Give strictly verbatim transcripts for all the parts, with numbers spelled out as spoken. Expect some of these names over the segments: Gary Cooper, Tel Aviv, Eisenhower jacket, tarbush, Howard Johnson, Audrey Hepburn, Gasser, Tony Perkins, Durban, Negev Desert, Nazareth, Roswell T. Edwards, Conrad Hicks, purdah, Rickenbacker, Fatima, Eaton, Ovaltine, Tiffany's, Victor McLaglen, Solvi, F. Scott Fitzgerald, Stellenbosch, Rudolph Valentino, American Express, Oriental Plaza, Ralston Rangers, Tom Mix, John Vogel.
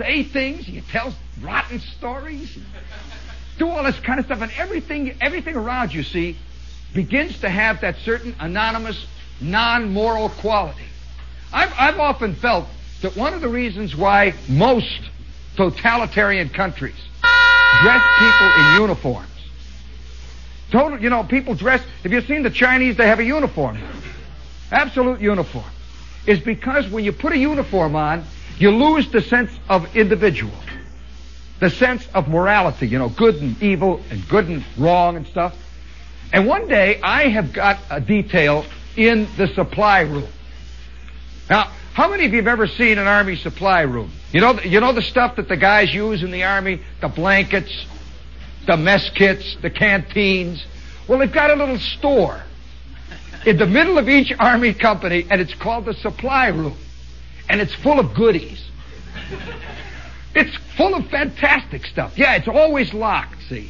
say things. You tell rotten stories. Do all this kind of stuff. And everything, everything around you, see, begins to have that certain anonymous, non-moral quality. I've, I've often felt that one of the reasons why most totalitarian countries dress people in uniforms. Total, you know, people dress... Have you seen the Chinese? They have a uniform. Absolute uniform. Is because when you put a uniform on, you lose the sense of individual. The sense of morality, you know, good and evil and good and wrong and stuff. And one day, I have got a detail in the supply room. Now, how many of you have ever seen an Army supply room? You know, you know the stuff that the guys use in the Army? The blankets, the mess kits, the canteens. Well, they've got a little store in the middle of each Army company, and it's called the supply room. And it's full of goodies. It's full of fantastic stuff. Yeah, it's always locked, see.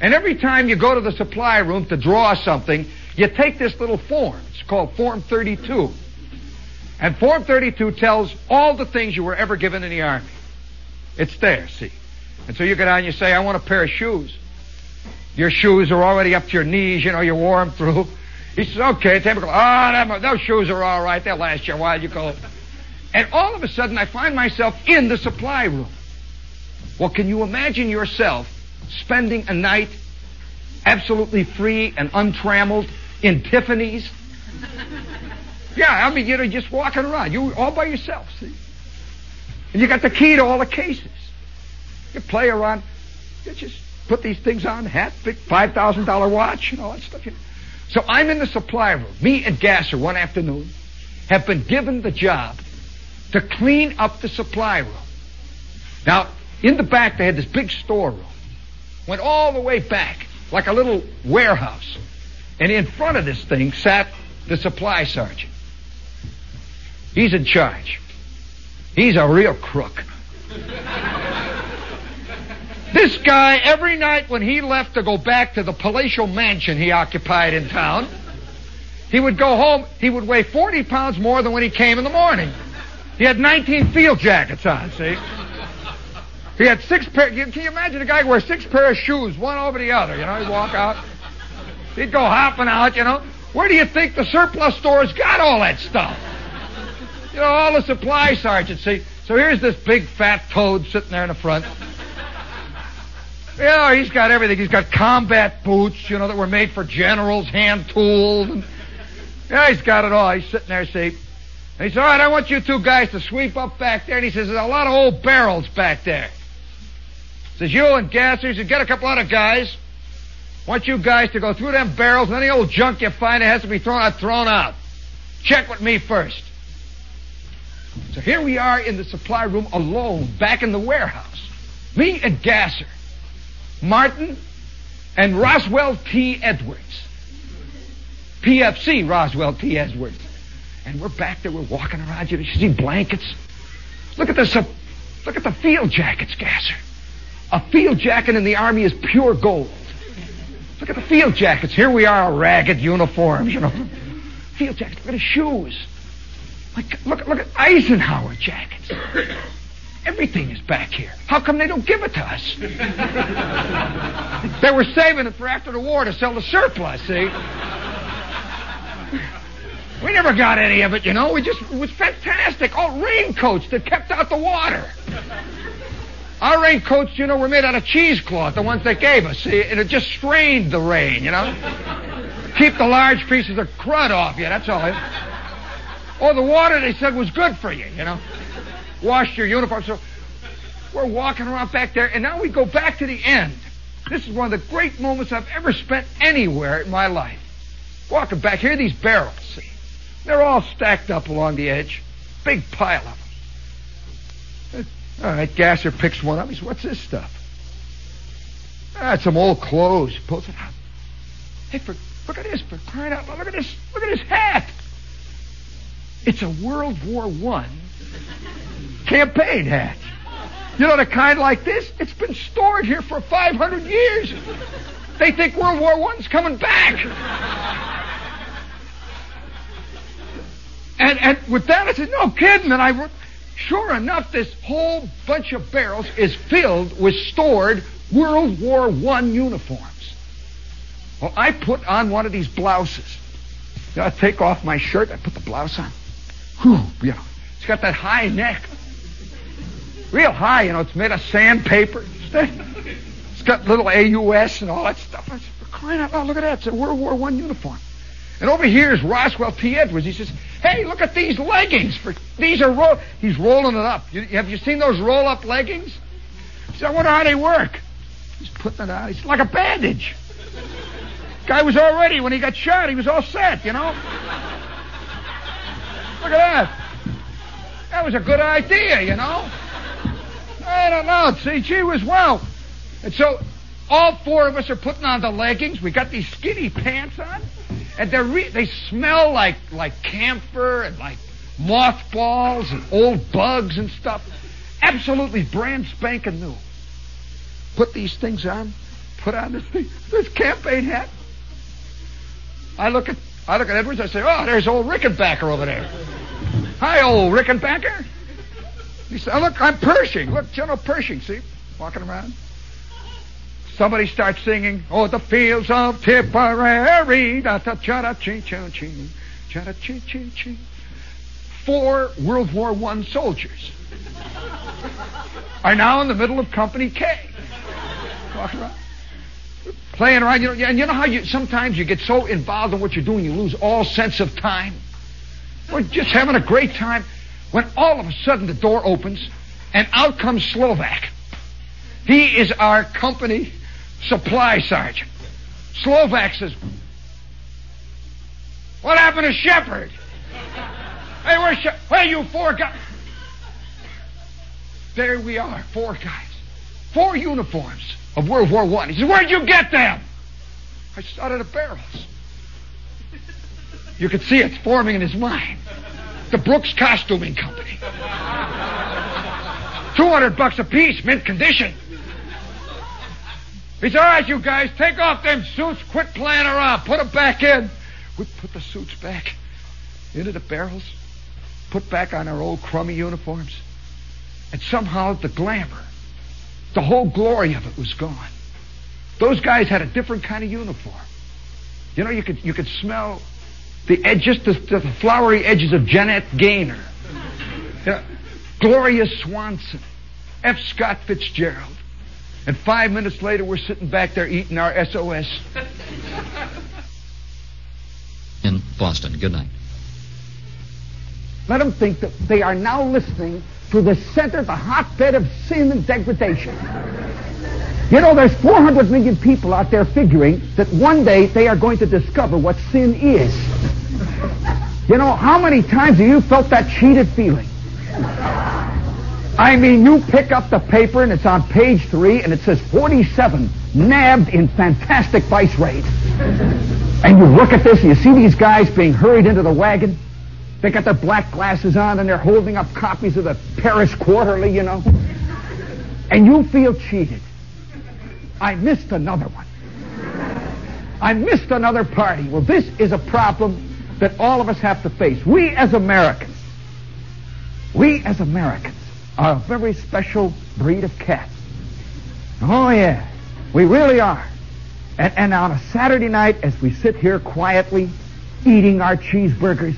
And every time you go to the supply room to draw something, you take this little form. It's called Form thirty-two. And Form thirty-two tells all the things you were ever given in the Army. It's there, see. And so you go down and you say, I want a pair of shoes. Your shoes are already up to your knees, you know, you wore them through. He says, okay, typical. Oh, those shoes are all right. They'll last you a while. You go. And all of a sudden, I find myself in the supply room. Well, can you imagine yourself spending a night absolutely free and untrammeled in Tiffany's? Yeah, I mean, you know, just walking around. You all by yourself, see? And you got the key to all the cases. You play around. You just put these things on, hat, big five thousand dollars watch, and all that stuff. So I'm in the supply room. Me and Gasser, one afternoon, have been given the job to clean up the supply room. Now, in the back, they had this big storeroom. Went all the way back, like a little warehouse. And in front of this thing sat the supply sergeant. He's in charge. He's a real crook. This guy, every night when he left to go back to the palatial mansion he occupied in town, he would go home, he would weigh forty pounds more than when he came in the morning. He had nineteen field jackets on, see? He had six pair... Can you imagine a guy who wears six pair of shoes, one over the other, you know? He'd walk out. He'd go hopping out, you know? Where do you think the surplus store's got all that stuff? You know, all the supply sergeants, see? So here's this big fat toad sitting there in the front. Yeah, he's got everything. He's got combat boots, you know, that were made for generals, hand tools. And, yeah, he's got it all. He's sitting there, see. And he says, all right, I want you two guys to sweep up back there. And he says, there's a lot of old barrels back there. He says, you and Gasser, he says, get a couple other guys. I want you guys to go through them barrels, and any old junk you find that has to be thrown out, thrown out. Check with me first. So here we are in the supply room alone, back in the warehouse. Me and Gasser. Martin and Roswell T. Edwards. P F C Roswell T. Edwards. And we're back there, we're walking around, you know, you see blankets. Look at the, look at the field jackets, Gasser. A field jacket in the Army is pure gold. Look at the field jackets. Here we are, ragged uniforms, you know. Field jackets, look at his shoes. Like, look, look at Eisenhower jackets. Everything is back here. How come they don't give it to us? They were saving it for after the war to sell the surplus, see? We never got any of it, you know. We just, it was fantastic. All raincoats that kept out the water. Our raincoats, you know, were made out of cheesecloth, the ones they gave us, see? And it just strained the rain, you know. Keep the large pieces of crud off you, that's all. Or the water, they said, was good for you, you know. Wash your uniform. So we're walking around back there, and now we go back to the end. This is one of the great moments I've ever spent anywhere in my life. Walking back, here are these barrels, see? They're all stacked up along the edge. Big pile of them. All right, Gasser picks one up. He says, what's this stuff? Ah, it's some old clothes. He pulls it out. Hey, for, look at this, for crying out loud. Look at this, look at this hat. It's a World War One campaign hat. You know, the kind like this? It's been stored here for five hundred years. They think World War One's coming back. And and with that, I said, no kidding. And I Sure enough, this whole bunch of barrels is filled with stored World War One uniforms. Well, I put on one of these blouses. You know, I take off my shirt, I put the blouse on. Whew, you know, it's got that high neck. Real high, you know, it's made of sandpaper. It's got little A U S and all that stuff. I said, crying out loud, look at that. It's a World War One uniform. And over here is Roswell T. Edwards. He says, hey, look at these leggings. For These are roll... He's rolling it up. You, have you seen those roll-up leggings? He said, I wonder how they work. He's putting it on. He's like a bandage. Guy was all ready when he got shot. He was all set, you know. Look at that. That was a good idea, you know. I don't know. See, gee whiz, wow. And so all four of us are putting on the leggings. We got these skinny pants on. And they're re- they smell like, like camphor and like mothballs and old bugs and stuff. Absolutely brand spanking new. Put these things on. Put on this thing, this campaign hat. I look at I look at Edwards. I say, oh, there's old Rickenbacker over there. Hi, old Rickenbacker. He said, oh, look, I'm Pershing. Look, General Pershing. See, walking around. Somebody starts singing, oh, the fields of Tipperary, da-da-cha-da-chee-choo-chee, cha-da-chee-chee-chee. Four World War One soldiers are now in the middle of Company K. Walking around, playing around. You know, and you know how you sometimes you get so involved in what you're doing, you lose all sense of time. We're just having a great time when all of a sudden the door opens and out comes Slovak. He is our company supply sergeant. Slovak says, what happened to Shepard? Hey, where's Shepard? Hey, you four guys. There we are, four guys. Four uniforms of World War One. He says, where'd you get them? I said, out of the barrels. You can see it's forming in his mind. The Brooks Costuming Company. two hundred bucks a piece, mint condition. He said, all right, you guys, take off them suits. Quit playing around. Put them back in. We put the suits back into the barrels, put back on our old crummy uniforms, and somehow the glamour, the whole glory of it was gone. Those guys had a different kind of uniform. You know, you could you could smell the edge, just the, the flowery edges of Jeanette Gaynor. You know, Gloria Swanson, F. Scott Fitzgerald. And five minutes later, we're sitting back there eating our S O S. In Boston, good night. Let them think that they are now listening to the center, the hotbed of sin and degradation. You know, there's four hundred million people out there figuring that one day they are going to discover what sin is. You know, how many times have you felt that cheated feeling? I mean, you pick up the paper and it's on page three and it says forty-seven nabbed in fantastic vice raid. And you look at this and you see these guys being hurried into the wagon. They got their black glasses on and they're holding up copies of the Paris Quarterly, you know. And you feel cheated. I missed another one. I missed another party. Well, this is a problem that all of us have to face. We as Americans, we as Americans are a very special breed of cat. Oh, yeah, we really are. And, and on a Saturday night, as we sit here quietly eating our cheeseburgers,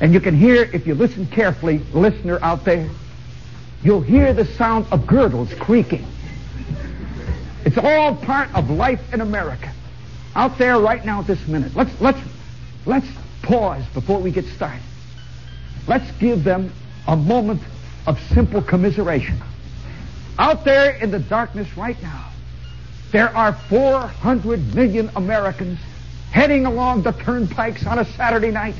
and you can hear, if you listen carefully, listener out there, you'll hear the sound of girdles creaking. It's all part of life in America. Out there right now at this minute. Let's, let's, let's pause before we get started. Let's give them a moment of simple commiseration. Out there in the darkness right now, there are four hundred million Americans heading along the turnpikes on a Saturday night,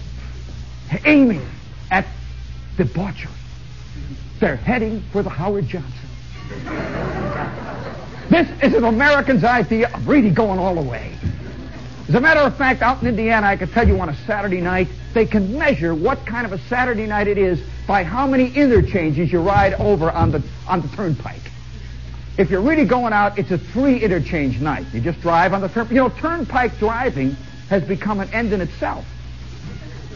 aiming at debauchery. They're heading for the Howard Johnson. This is an American's idea of really going all the way. As a matter of fact, out in Indiana, I can tell you on a Saturday night, they can measure what kind of a Saturday night it is by how many interchanges you ride over on the on the turnpike. If you're really going out, it's a three-interchange night. You just drive on the turnpike. You know, turnpike driving has become an end in itself.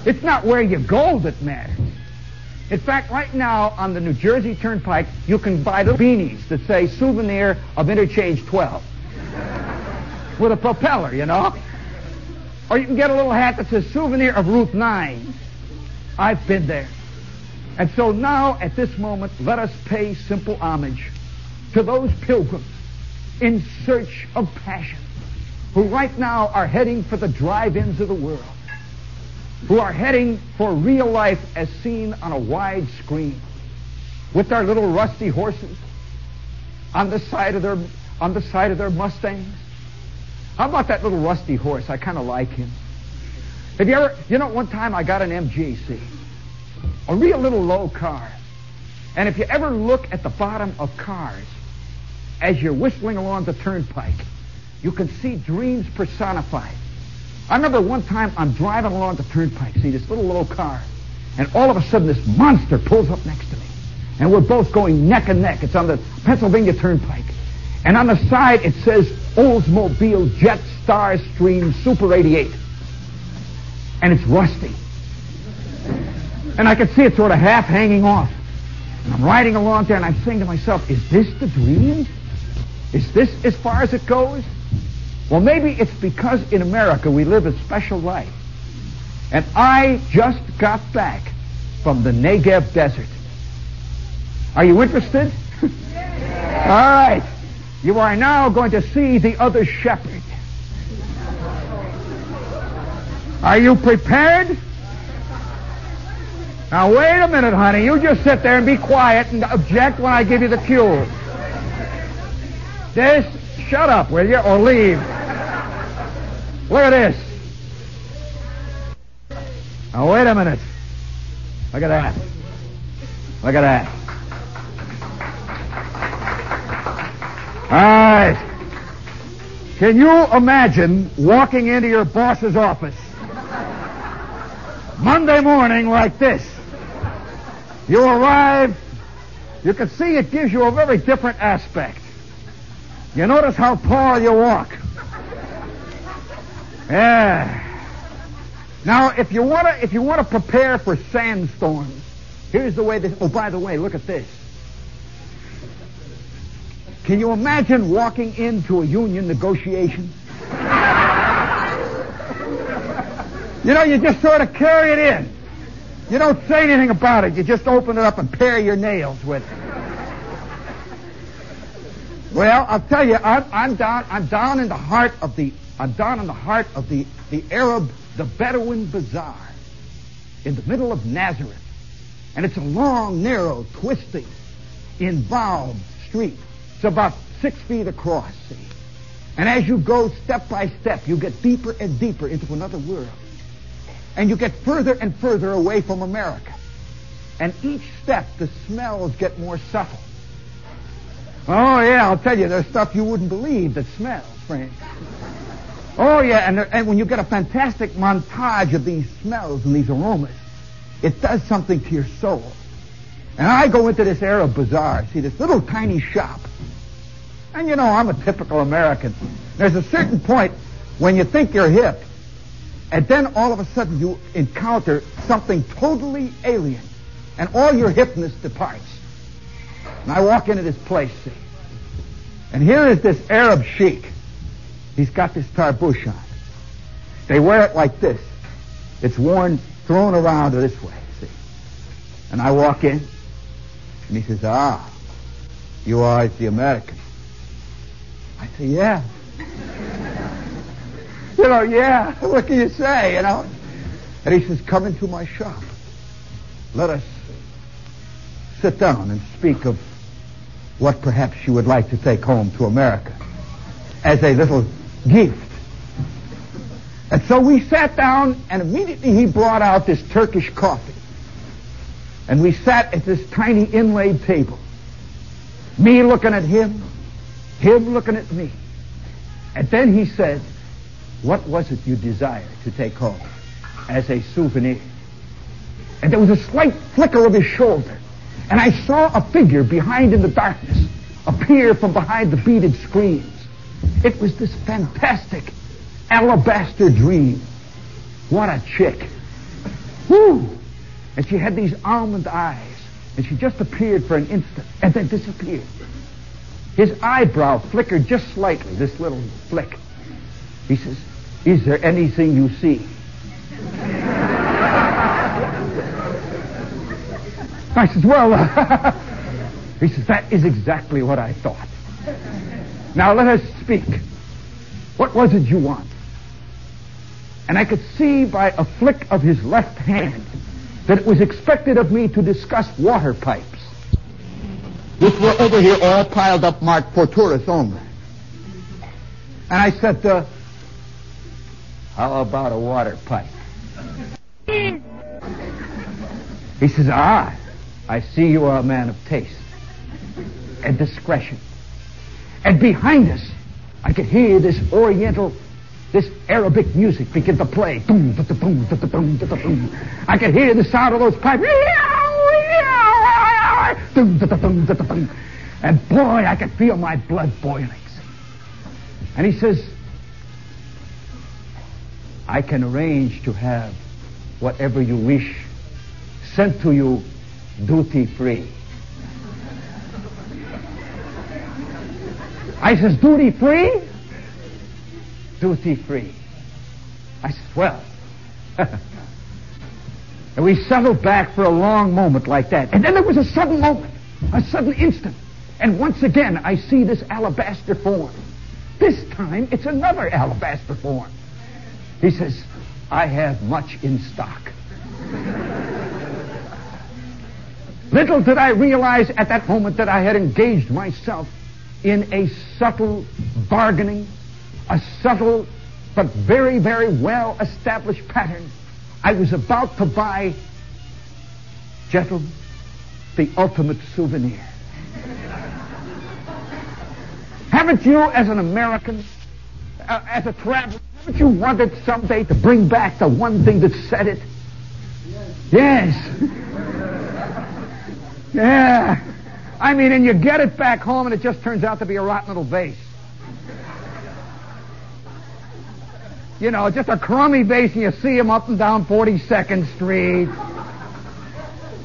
It's not where you go that matters. In fact, right now on the New Jersey Turnpike, you can buy little beanies that say souvenir of Interchange twelve. With a propeller, you know. Or you can get a little hat that says souvenir of Route nine. I've been there. And so now, at this moment, let us pay simple homage to those pilgrims in search of passion, who right now are heading for the drive-ins of the world, who are heading for real life as seen on a wide screen, with their little rusty horses on the side of their on the side of their Mustangs. How about that little rusty horse? I kind of like him. Have you ever? You know, one time I got an M G C, a real little low car. And if you ever look at the bottom of cars as you're whistling along the turnpike, you can see dreams personified. I remember one time I'm driving along the turnpike, see this little low car, and all of a sudden this monster pulls up next to me. And we're both going neck and neck. It's on the Pennsylvania Turnpike. And on the side it says Oldsmobile Jet Star Stream Super eighty-eight. And it's rusty. And I could see it sort of half hanging off. And I'm riding along there and I'm saying to myself, is this the dream? Is this as far as it goes? Well, maybe it's because in America we live a special life. And I just got back from the Negev Desert. Are you interested? Yeah. All right. You are now going to see the other shepherd. Are you prepared? Now, wait a minute, honey. You just sit there and be quiet and object when I give you the cue. This... Shut up, will you, or leave. Look at this. Now, wait a minute. Look at that. Look at that. All right. Can you imagine walking into your boss's office Monday morning like this? You arrive. You can see it gives you a very different aspect. You notice how tall you walk. Yeah. Now, if you want to if you want to prepare for sandstorms, here's the way this... Oh, by the way, look at this. Can you imagine walking into a union negotiation? You know, you just sort of carry it in. You don't say anything about it. You just open it up and pare your nails with it. Well, I'll tell you, I'm, I'm down. I'm down in the heart of the. I'm down in the heart of the, the Arab, the Bedouin bazaar, in the middle of Nazareth, and it's a long, narrow, twisting, involved street. It's about six feet across, see. And as you go step by step, you get deeper and deeper into another world, and you get further and further away from America. And each step, the smells get more subtle. Oh, yeah, I'll tell you, there's stuff you wouldn't believe that smells, friends. Oh, yeah, and, there, and when you get a fantastic montage of these smells and these aromas, it does something to your soul. And I go into this Arab bazaar, see, this little tiny shop. And, you know, I'm a typical American. There's a certain point when you think you're hip, and then all of a sudden you encounter something totally alien, and all your hipness departs. And I walk into this place, see. And here is this Arab sheik. He's got this tarbush on. They wear it like this. It's worn, thrown around this way, see. And I walk in, and he says, ah, you are the American. I say, yeah. You know, yeah, what can you say, you know? And he says, come into my shop. Let us sit down and speak of what perhaps you would like to take home to America as a little gift. And so we sat down, and immediately he brought out this Turkish coffee. And we sat at this tiny inlaid table. Me looking at him, him looking at me. And then he said, what was it you desired to take home as a souvenir? And there was a slight flicker of his shoulder. And I saw a figure behind in the darkness appear from behind the beaded screens. It was this fantastic alabaster dream. What a chick. Woo! and she had these almond eyes, and she just appeared for an instant and then disappeared. His eyebrow flickered just slightly, this little flick. He says, "Is there anything you see?" I says, "Well," uh, he says, "that is exactly what I thought. Now let us speak. What was it you want?" And I could see by a flick of his left hand that it was expected of me to discuss water pipes, which were over here all piled up marked for tourists only. And I said, uh, "How about a water pipe?" He says, "Ah, I see you are a man of taste and discretion." And behind us, I could hear this oriental, this Arabic music begin to play. Boom, da, da, boom, da, da, boom, da, da, boom. I could hear the sound of those pipes. Boom, da, da, boom, da, da, boom. And boy, I could feel my blood boiling. And he says, "I can arrange to have whatever you wish sent to you duty free." I says, "Duty free?" "Duty free." I says, "Well." And we settled back for a long moment like that. And then there was a sudden moment, a sudden instant. And once again, I see this alabaster form. This time, it's another alabaster form. He says, "I have much in stock." Little did I realize at that moment that I had engaged myself in a subtle bargaining, a subtle but very, very well-established pattern. I was about to buy, gentlemen, the ultimate souvenir. Haven't you, as an American, uh, as a traveler, haven't you wanted someday to bring back the one thing that said it? Yes. Yes. Yeah. I mean, and you get it back home and it just turns out to be a rotten little vase. You know, just a crummy vase, and you see them up and down forty-second Street.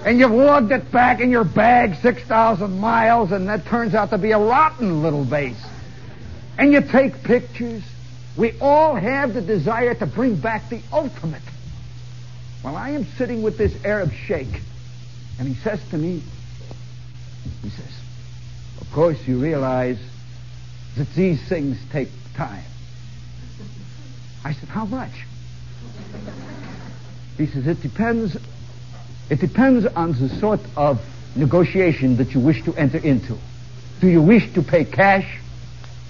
And you've lugged it back in your bag six thousand miles, and that turns out to be a rotten little vase. And you take pictures. We all have the desire to bring back the ultimate. Well, I am sitting with this Arab sheikh, and he says to me, he says, "Of course you realize that these things take time." I said, "How much?" He says, it depends, it depends on the sort of negotiation that you wish to enter into. Do you wish to pay cash,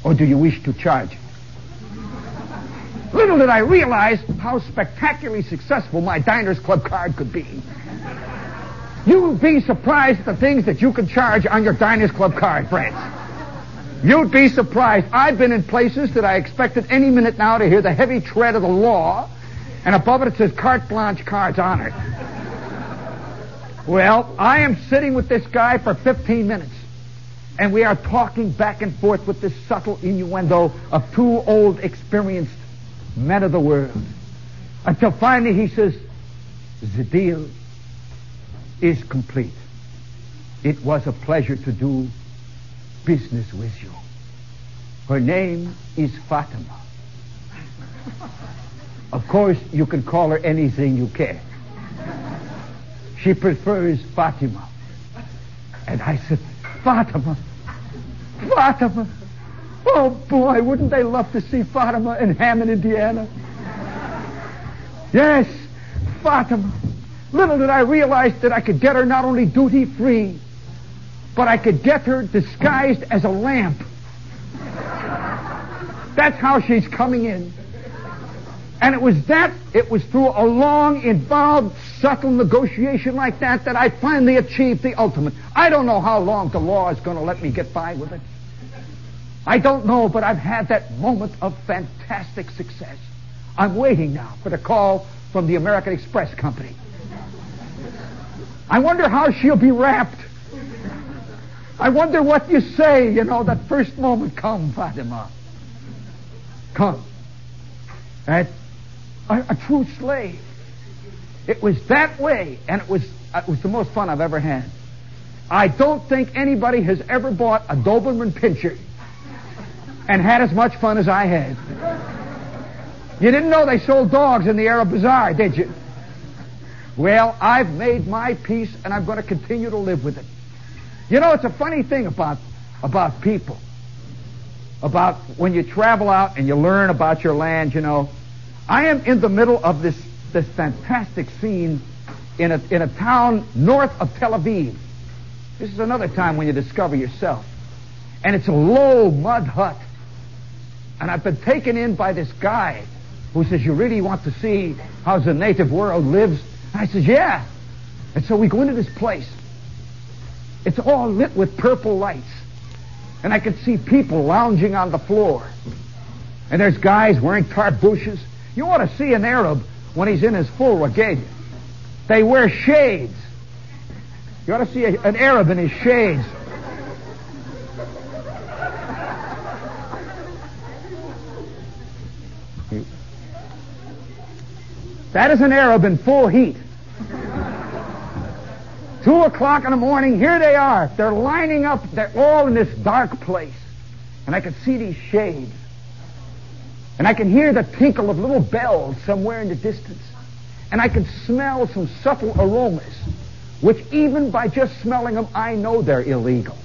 or do you wish to charge it?" Little did I realize how spectacularly successful my Diners Club card could be. You would be surprised at the things that you can charge on your Diners Club card, friends. You'd be surprised. I've been in places that I expected any minute now to hear the heavy tread of the law, and above it it says carte blanche cards honored. Well, I am sitting with this guy for fifteen minutes, and we are talking back and forth with this subtle innuendo of two old experienced men of the world, until finally he says, "The deal is complete. It was a pleasure to do business with you. Her name is Fatima. Of course, you can call her anything you care. She prefers Fatima." And I said, "Fatima, Fatima. Oh, boy, wouldn't they love to see Fatima in Hammond, Indiana?" Yes, Fatima. Little did I realize that I could get her not only duty-free, but I could get her disguised as a lamp. That's how she's coming in. And it was that, it was through a long, involved, subtle negotiation like that that I finally achieved the ultimate. I don't know how long the law is going to let me get by with it. I don't know, but I've had that moment of fantastic success. I'm waiting now for the call from the American Express company. I wonder how she'll be wrapped. I wonder what you say, you know, that first moment. "Come, Fatima. Come." And a, a true slave. It was that way, and it was It was the most fun I've ever had. I don't think anybody has ever bought a Doberman Pinscher and had as much fun as I had. You didn't know they sold dogs in the Arab Bazaar, did you? Well, I've made my peace, and I'm going to continue to live with it. You know, it's a funny thing about about people. About when you travel out and you learn about your land, you know. I am in the middle of this, this fantastic scene in a, in a town north of Tel Aviv. This is another time when you discover yourself. And it's a low mud hut. And I've been taken in by this guy who says, you really want to see how the native world lives? And I says, yeah. And so we go into this place. It's all lit with purple lights. And I could see people lounging on the floor. And there's guys wearing tarbooshes. You ought to see an Arab when he's in his full regalia. They wear shades. You ought to see a, an Arab in his shades. That is an Arab in full heat. Two o'clock in the morning, here they are. They're lining up. They're all in this dark place. And I can see these shades. And I can hear the tinkle of little bells somewhere in the distance. And I can smell some subtle aromas, which even by just smelling them, I know they're illegal.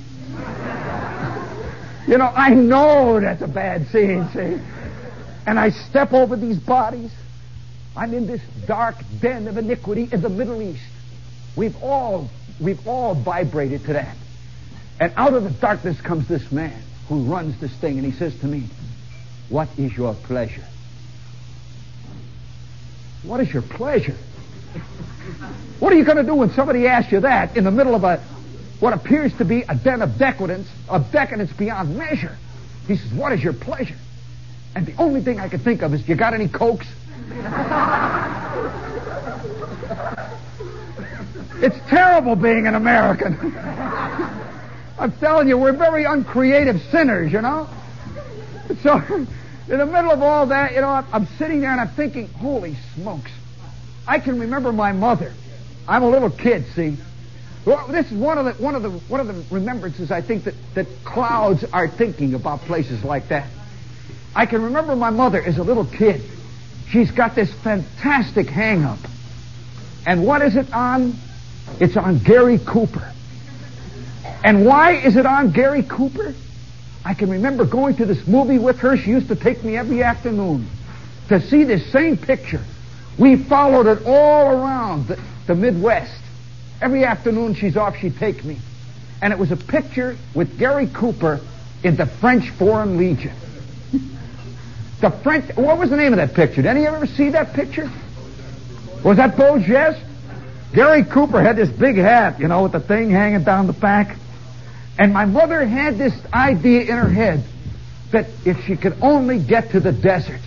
You know, I know that's a bad scene, see? And I step over these bodies. I'm in this dark den of iniquity in the Middle East. We've all, we've all vibrated to that. And out of the darkness comes this man who runs this thing, and he says to me, what is your pleasure? What is your pleasure? What are you going to do when somebody asks you that in the middle of a what appears to be a den of decadence, of decadence beyond measure? He says, what is your pleasure? And the only thing I could think of is, you got any cokes? It's terrible being an American. I'm telling you, we're very uncreative sinners, you know? So, in the middle of all that, you know, I'm sitting there and I'm thinking, holy smokes. I can remember my mother. I'm a little kid, see? Well, this is one of the one of the one of the remembrances I think that, that clouds are thinking about places like that. I can remember my mother as a little kid. She's got this fantastic hang-up. And what is it on? It's on Gary Cooper. And why is it on Gary Cooper? I can remember going to this movie with her. She used to take me every afternoon to see this same picture. We followed it all around the, the Midwest. Every afternoon she's off, she'd take me. And it was a picture with Gary Cooper in the French Foreign Legion. The French... What was the name of that picture? Did any of you ever see that picture? Was that Beau Geste? Gary Cooper had this big hat, you know, with the thing hanging down the back. And my mother had this idea in her head that if she could only get to the desert,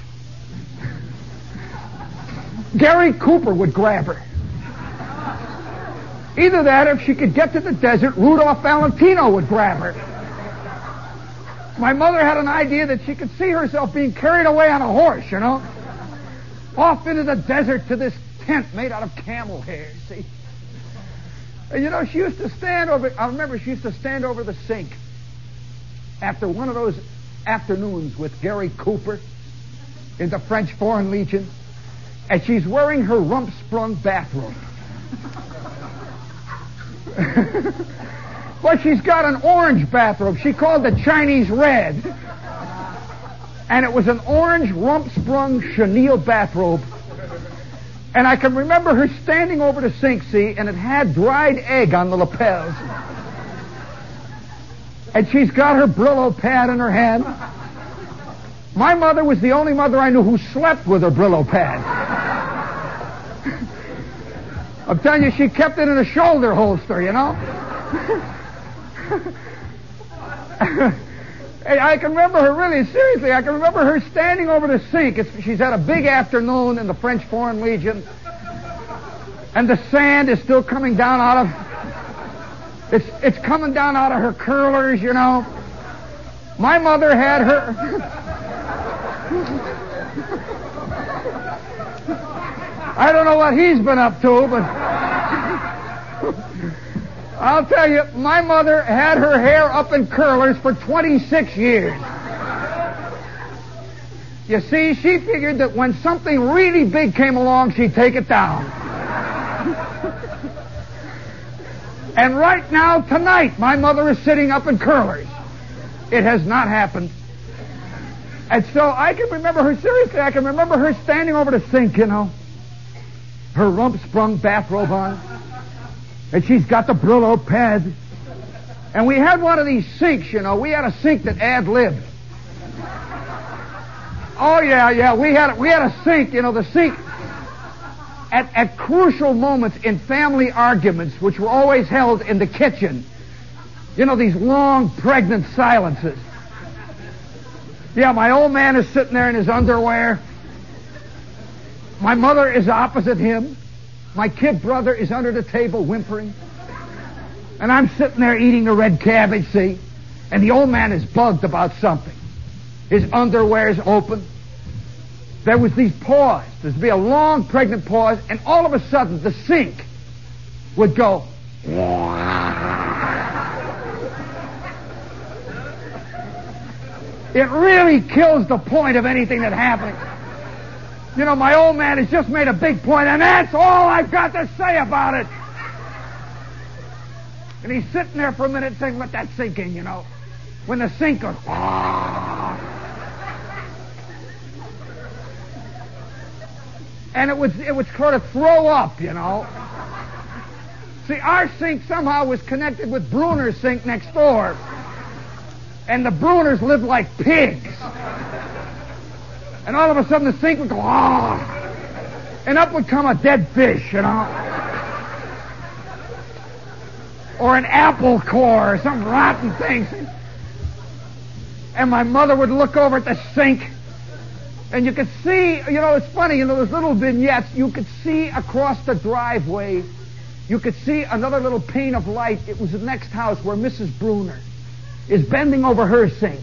Gary Cooper would grab her. Either that, or if she could get to the desert, Rudolph Valentino would grab her. My mother had an idea that she could see herself being carried away on a horse, you know, off into the desert to this tent made out of camel hair, see? And you know, she used to stand over, I remember she used to stand over the sink after one of those afternoons with Gary Cooper in the French Foreign Legion, and she's wearing her rump-sprung bathrobe. But she's got an orange bathrobe. She called the Chinese red. And it was an orange rump-sprung chenille bathrobe. And I can remember her standing over the sink, see, and it had dried egg on the lapels. And she's got her Brillo pad in her hand. My mother was the only mother I knew who slept with her Brillo pad. I'm telling you, she kept it in a shoulder holster, you know? I can remember her really, seriously, I can remember her standing over the sink. It's, she's had a big afternoon in the French Foreign Legion. And the sand is still coming down out of... It's, it's coming down out of her curlers, you know? My mother had her... I don't know what he's been up to, but I'll tell you, my mother had her hair up in curlers for twenty-six years. You see, she figured that when something really big came along, she'd take it down. And right now, tonight, my mother is sitting up in curlers. It has not happened. And so I can remember her, seriously, I can remember her standing over the sink, you know. Her rump-sprung bathrobe on. And she's got the Brillo pad. And we had one of these sinks, you know. We had a sink that ad-libbed. Oh, yeah, yeah, we had, we had a sink, you know, the sink. At, at crucial moments in family arguments, which were always held in the kitchen, you know, these long, pregnant silences. Yeah, my old man is sitting there in his underwear. My mother is opposite him. My kid brother is under the table whimpering. And I'm sitting there eating the red cabbage, see? And the old man is bugged about something. His underwear's open. There was these pause. There'd be a long pregnant pause, and all of a sudden the sink would go. It really kills the point of anything that happened. You know, my old man has just made a big point, and that's all I've got to say about it. And he's sitting there for a minute saying, let that sink in, you know. When the sink goes... And it was, it was sort of throw up, you know. See, our sink somehow was connected with Bruner's sink next door. And the Bruners lived like pigs. And all of a sudden the sink would go, ah. And up would come a dead fish, you know. Or an apple core or some rotten thing. And my mother would look over at the sink. And you could see, you know, it's funny, you know, those little vignettes, you could see across the driveway, you could see another little pane of light. It was the next house where Missus Bruner is bending over her sink.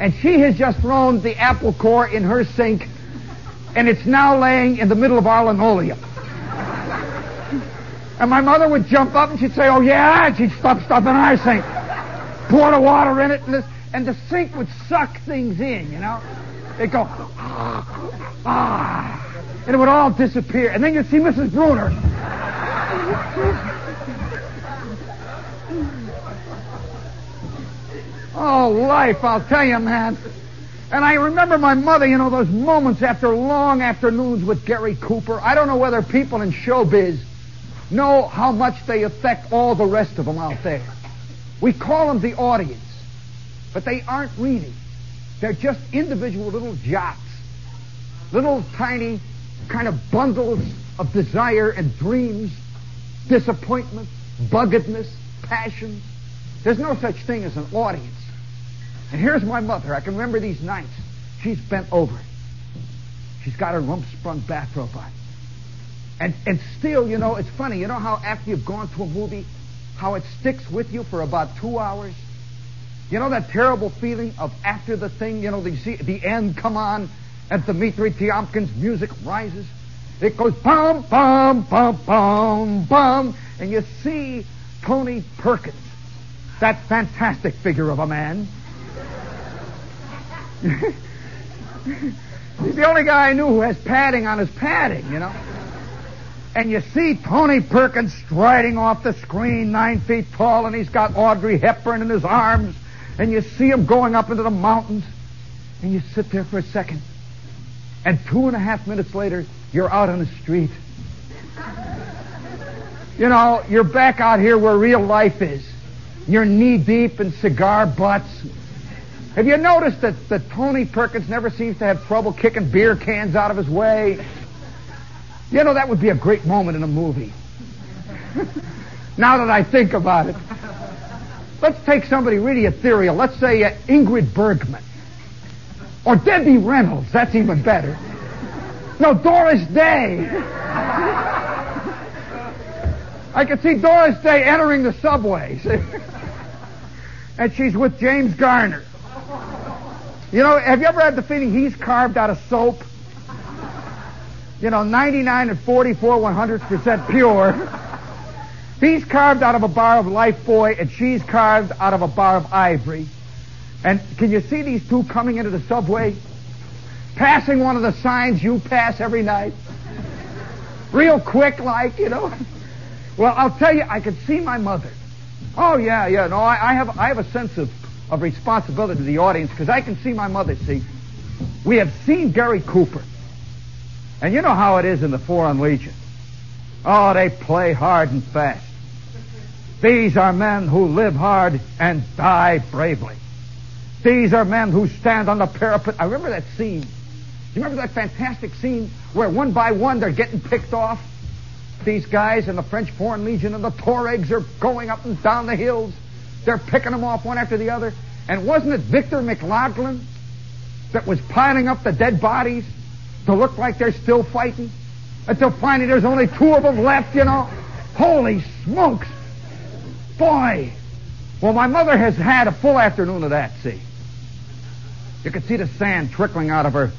And she has just thrown the apple core in her sink, and it's now laying in the middle of our linoleum. And my mother would jump up and she'd say, oh yeah, and she'd stop stuff in our sink. Pour the water in it, and, this, and the sink would suck things in, you know. It'd go, ah, ah, and it would all disappear. And then you'd see Missus Bruner. Oh, life, I'll tell you, man. And I remember my mother, you know, those moments after long afternoons with Gary Cooper. I don't know whether people in showbiz know how much they affect all the rest of them out there. We call them the audience, but they aren't reading. They're just individual little jots, little tiny kind of bundles of desire and dreams, disappointment, buggedness, passions. There's no such thing as an audience. And here's my mother. I can remember these nights. She's bent over. She's got her rump-sprung bathrobe on. And, and still, you know, it's funny. You know how after you've gone to a movie, how it sticks with you for about two hours? You know that terrible feeling of after the thing, you know, the, the end, come on, and Dmitri Tiomkin's music rises. It goes bum, bum, bum, bum, bum. And you see Tony Perkins, that fantastic figure of a man. He's the only guy I knew who has padding on his padding, you know. And you see Tony Perkins striding off the screen, nine feet tall, and he's got Audrey Hepburn in his arms. And you see him going up into the mountains, and you sit there for a second. And two and a half minutes later, you're out on the street. You know, you're back out here where real life is. You're knee-deep in cigar butts. Have you noticed that, that Tony Perkins never seems to have trouble kicking beer cans out of his way? You know, that would be a great moment in a movie. Now that I think about it. Let's take somebody really ethereal. Let's say uh, Ingrid Bergman. Or Debbie Reynolds. That's even better. No, Doris Day. I could see Doris Day entering the subway. And she's with James Garner. You know, have you ever had the feeling he's carved out of soap? You know, ninety-nine and forty-four, one hundred percent pure. He's carved out of a bar of Life Boy, and she's carved out of a bar of Ivory. And can you see these two coming into the subway? Passing one of the signs you pass every night. Real quick, like, you know. Well, I'll tell you, I could see my mother. Oh, yeah, yeah. No, I, I have I have a sense of, of responsibility to the audience, because I can see my mother, see. We have seen Gary Cooper. And you know how it is in the Foreign Legion. Oh, they play hard and fast. These are men who live hard and die bravely. These are men who stand on the parapet. I remember that scene. You remember that fantastic scene where one by one they're getting picked off? These guys in the French Foreign Legion and the Tuaregs are going up and down the hills. They're picking them off one after the other. And wasn't it Victor McLaglen that was piling up the dead bodies to look like they're still fighting? Until finally there's only two of them left, you know. Holy smokes. Boy. Well, my mother has had a full afternoon of that, see. You can see the sand trickling out of her,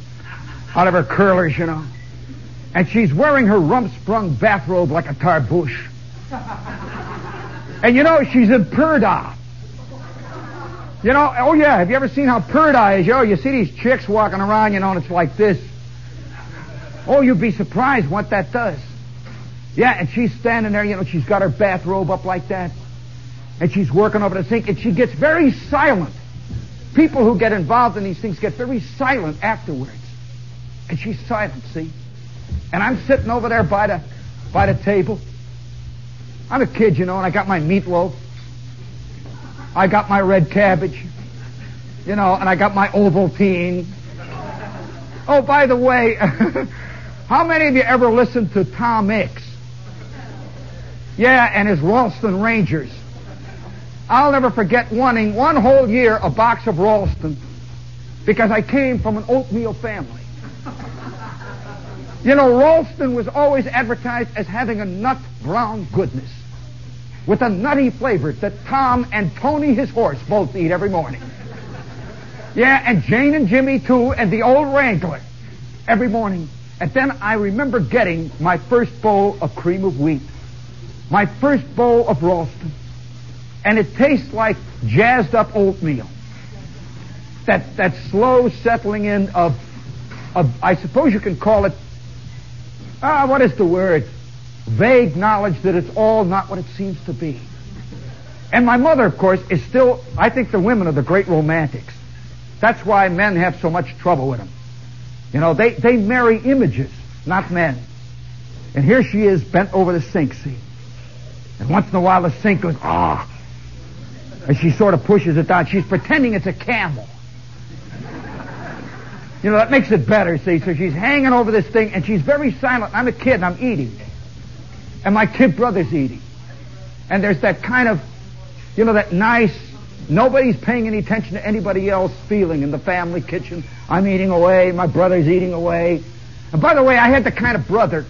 out of her curlers, you know. And she's wearing her rump-sprung bathrobe like a tarbouche. And you know, she's in purdah. You know, oh yeah, have you ever seen how purdah is? You know, you see these chicks walking around, you know, and it's like this. Oh, you'd be surprised what that does. Yeah, and she's standing there, you know, she's got her bathrobe up like that. And she's working over the sink, and she gets very silent. People who get involved in these things get very silent afterwards. And she's silent, see? And I'm sitting over there by the by the table. I'm a kid, you know, and I got my meatloaf. I got my red cabbage. You know, and I got my Ovaltine. Oh, by the way, how many of you ever listened to Tom Mix? Yeah, and his Ralston Rangers. I'll never forget wanting one whole year a box of Ralston because I came from an oatmeal family. You know, Ralston was always advertised as having a nut-brown goodness with a nutty flavor that Tom and Tony, his horse, both eat every morning. Yeah, and Jane and Jimmy, too, and the old Wrangler every morning. And then I remember getting my first bowl of cream of wheat, my first bowl of Ralston, and it tastes like jazzed-up oatmeal. That that slow settling in of, of, I suppose you can call it, ah, what is the word? Vague knowledge that it's all not what it seems to be. And my mother, of course, is still, I think the women are the great romantics. That's why men have so much trouble with them. You know, they, they marry images, not men. And here she is bent over the sink, see? And once in a while the sink goes, ah. And she sort of pushes it down. She's pretending it's a camel. You know, that makes it better, see? So she's hanging over this thing, and she's very silent. I'm a kid, and I'm eating. And my kid brother's eating. And there's that kind of, you know, that nice, nobody's paying any attention to anybody else feeling in the family kitchen. I'm eating away, my brother's eating away. And by the way, I had the kind of brother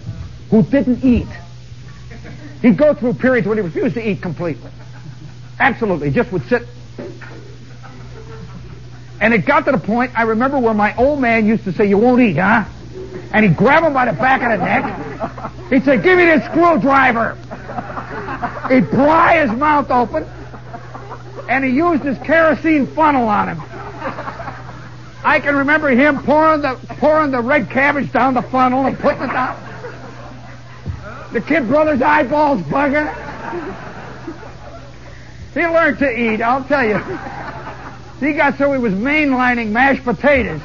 who didn't eat. He'd go through periods when he refused to eat completely. Absolutely, just would sit. And it got to the point, I remember, where my old man used to say, "You won't eat, huh?" And he'd grab him by the back of the neck. He'd say, "Give me this screwdriver." He'd pry his mouth open, and he used his kerosene funnel on him. I can remember him pouring the pouring the red cabbage down the funnel and putting it down. The kid brother's eyeballs bugger. He learned to eat, I'll tell you. He got so he was mainlining mashed potatoes.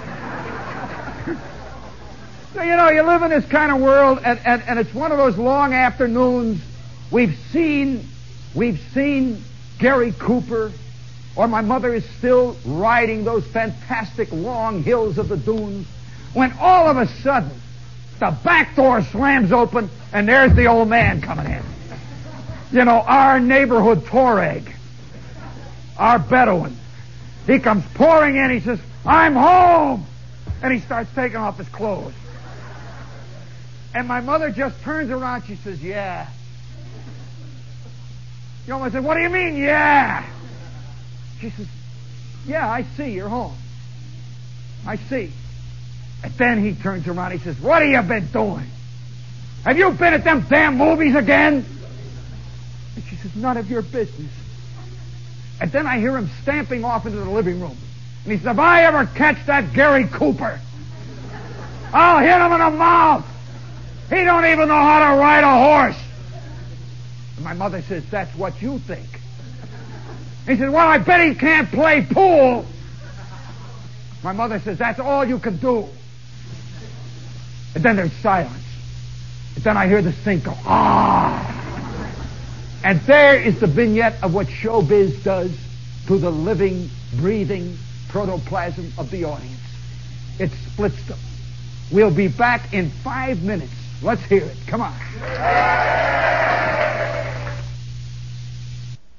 So, you know, you live in this kind of world, and, and, and it's one of those long afternoons. We've seen, we've seen Gary Cooper, or my mother is still riding those fantastic long hills of the dunes, when all of a sudden, the back door slams open, and there's the old man coming in. You know, our neighborhood Tuareg, our Bedouin. He comes pouring in. He says, "I'm home." And he starts taking off his clothes. And my mother just turns around. She says, "Yeah." You know, I said, "What do you mean, yeah?" She says, "Yeah, I see. You're home. I see." And then he turns around. He says, "What have you been doing? Have you been at them damn movies again?" And she says, none of your business. And then I hear him stamping off into the living room. And he says, if I ever catch that Gary Cooper, I'll hit him in the mouth. He don't even know how to ride a horse. And my mother says, that's what you think. He says, well, I bet he can't play pool. My mother says, that's all you can do. And then there's silence. And then I hear the sink go, ah. And there is the vignette of what showbiz does to the living, breathing protoplasm of the audience. It splits them. We'll be back in five minutes. Let's hear it. Come on.